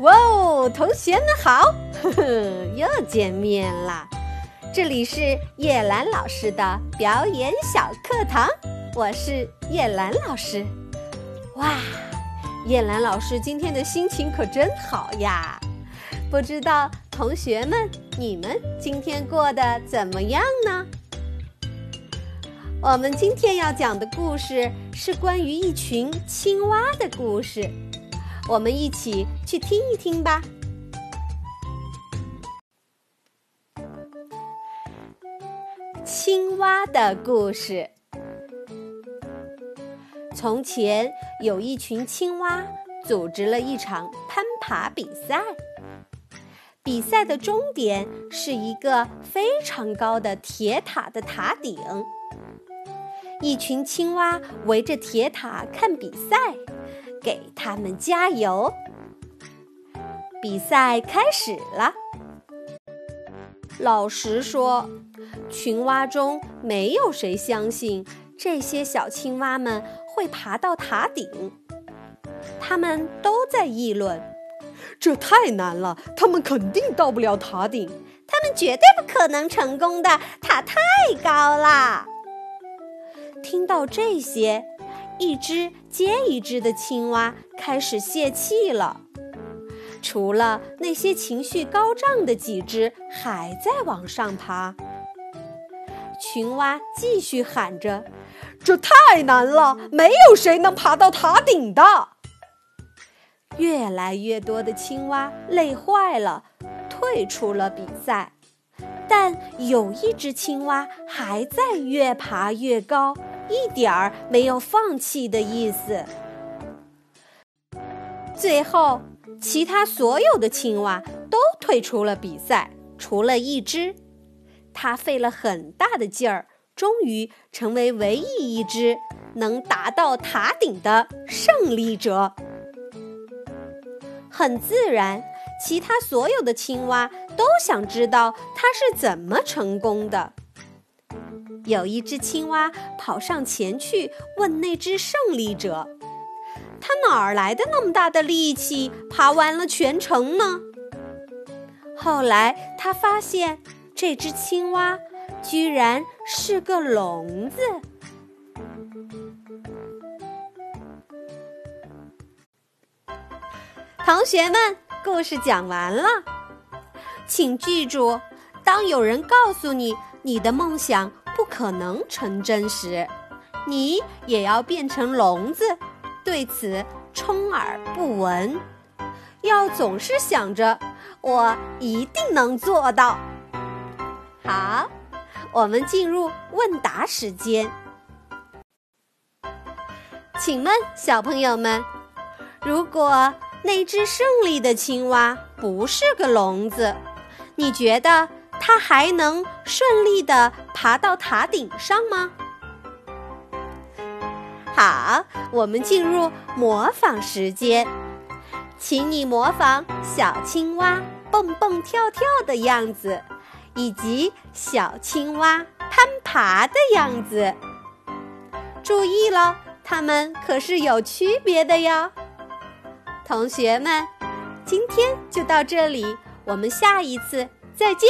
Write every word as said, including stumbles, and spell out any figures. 哇哦，同学们好，呵呵，又见面啦！这里是叶兰老师的表演小课堂，我是叶兰老师。哇，叶兰老师今天的心情可真好呀！不知道同学们，你们今天过得怎么样呢？我们今天要讲的故事是关于一群青蛙的故事，我们一起去听一听吧。青蛙的故事。从前有一群青蛙组织了一场攀爬比赛，比赛的终点是一个非常高的铁塔的塔顶。一群青蛙围着铁塔看比赛，给他们加油！比赛开始了。老实说，群蛙中没有谁相信这些小青蛙们会爬到塔顶。他们都在议论：“这太难了，他们肯定到不了塔顶。他们绝对不可能成功的，塔太高了。”听到这些，一只接一只的青蛙开始泄气了。除了那些情绪高涨的几只还在往上爬，群蛙继续喊着：“这太难了，没有谁能爬到塔顶的。”越来越多的青蛙累坏了，退出了比赛。但有一只青蛙还在越爬越高，一点儿没有放弃的意思。最后，其他所有的青蛙都退出了比赛，除了一只。它费了很大的劲儿，终于成为唯一一只能达到塔顶的胜利者。很自然，其他所有的青蛙都想知道它是怎么成功的。有一只青蛙跑上前去问那只胜利者：“他哪儿来的那么大的力气，爬完了全程呢？”后来他发现，这只青蛙居然是个聋子。同学们，故事讲完了。请记住，当有人告诉你你的梦想不可能成真时，你也要变成聋子，对此充耳不闻。要总是想着我一定能做到。好，我们进入问答时间。请问小朋友们，如果那只胜利的青蛙不是个聋子，你觉得它还能顺利地爬到塔顶上吗？好，我们进入模仿时间，请你模仿小青蛙蹦蹦跳跳的样子，以及小青蛙攀爬的样子。注意了，它们可是有区别的哟。同学们，今天就到这里，我们下一次再见。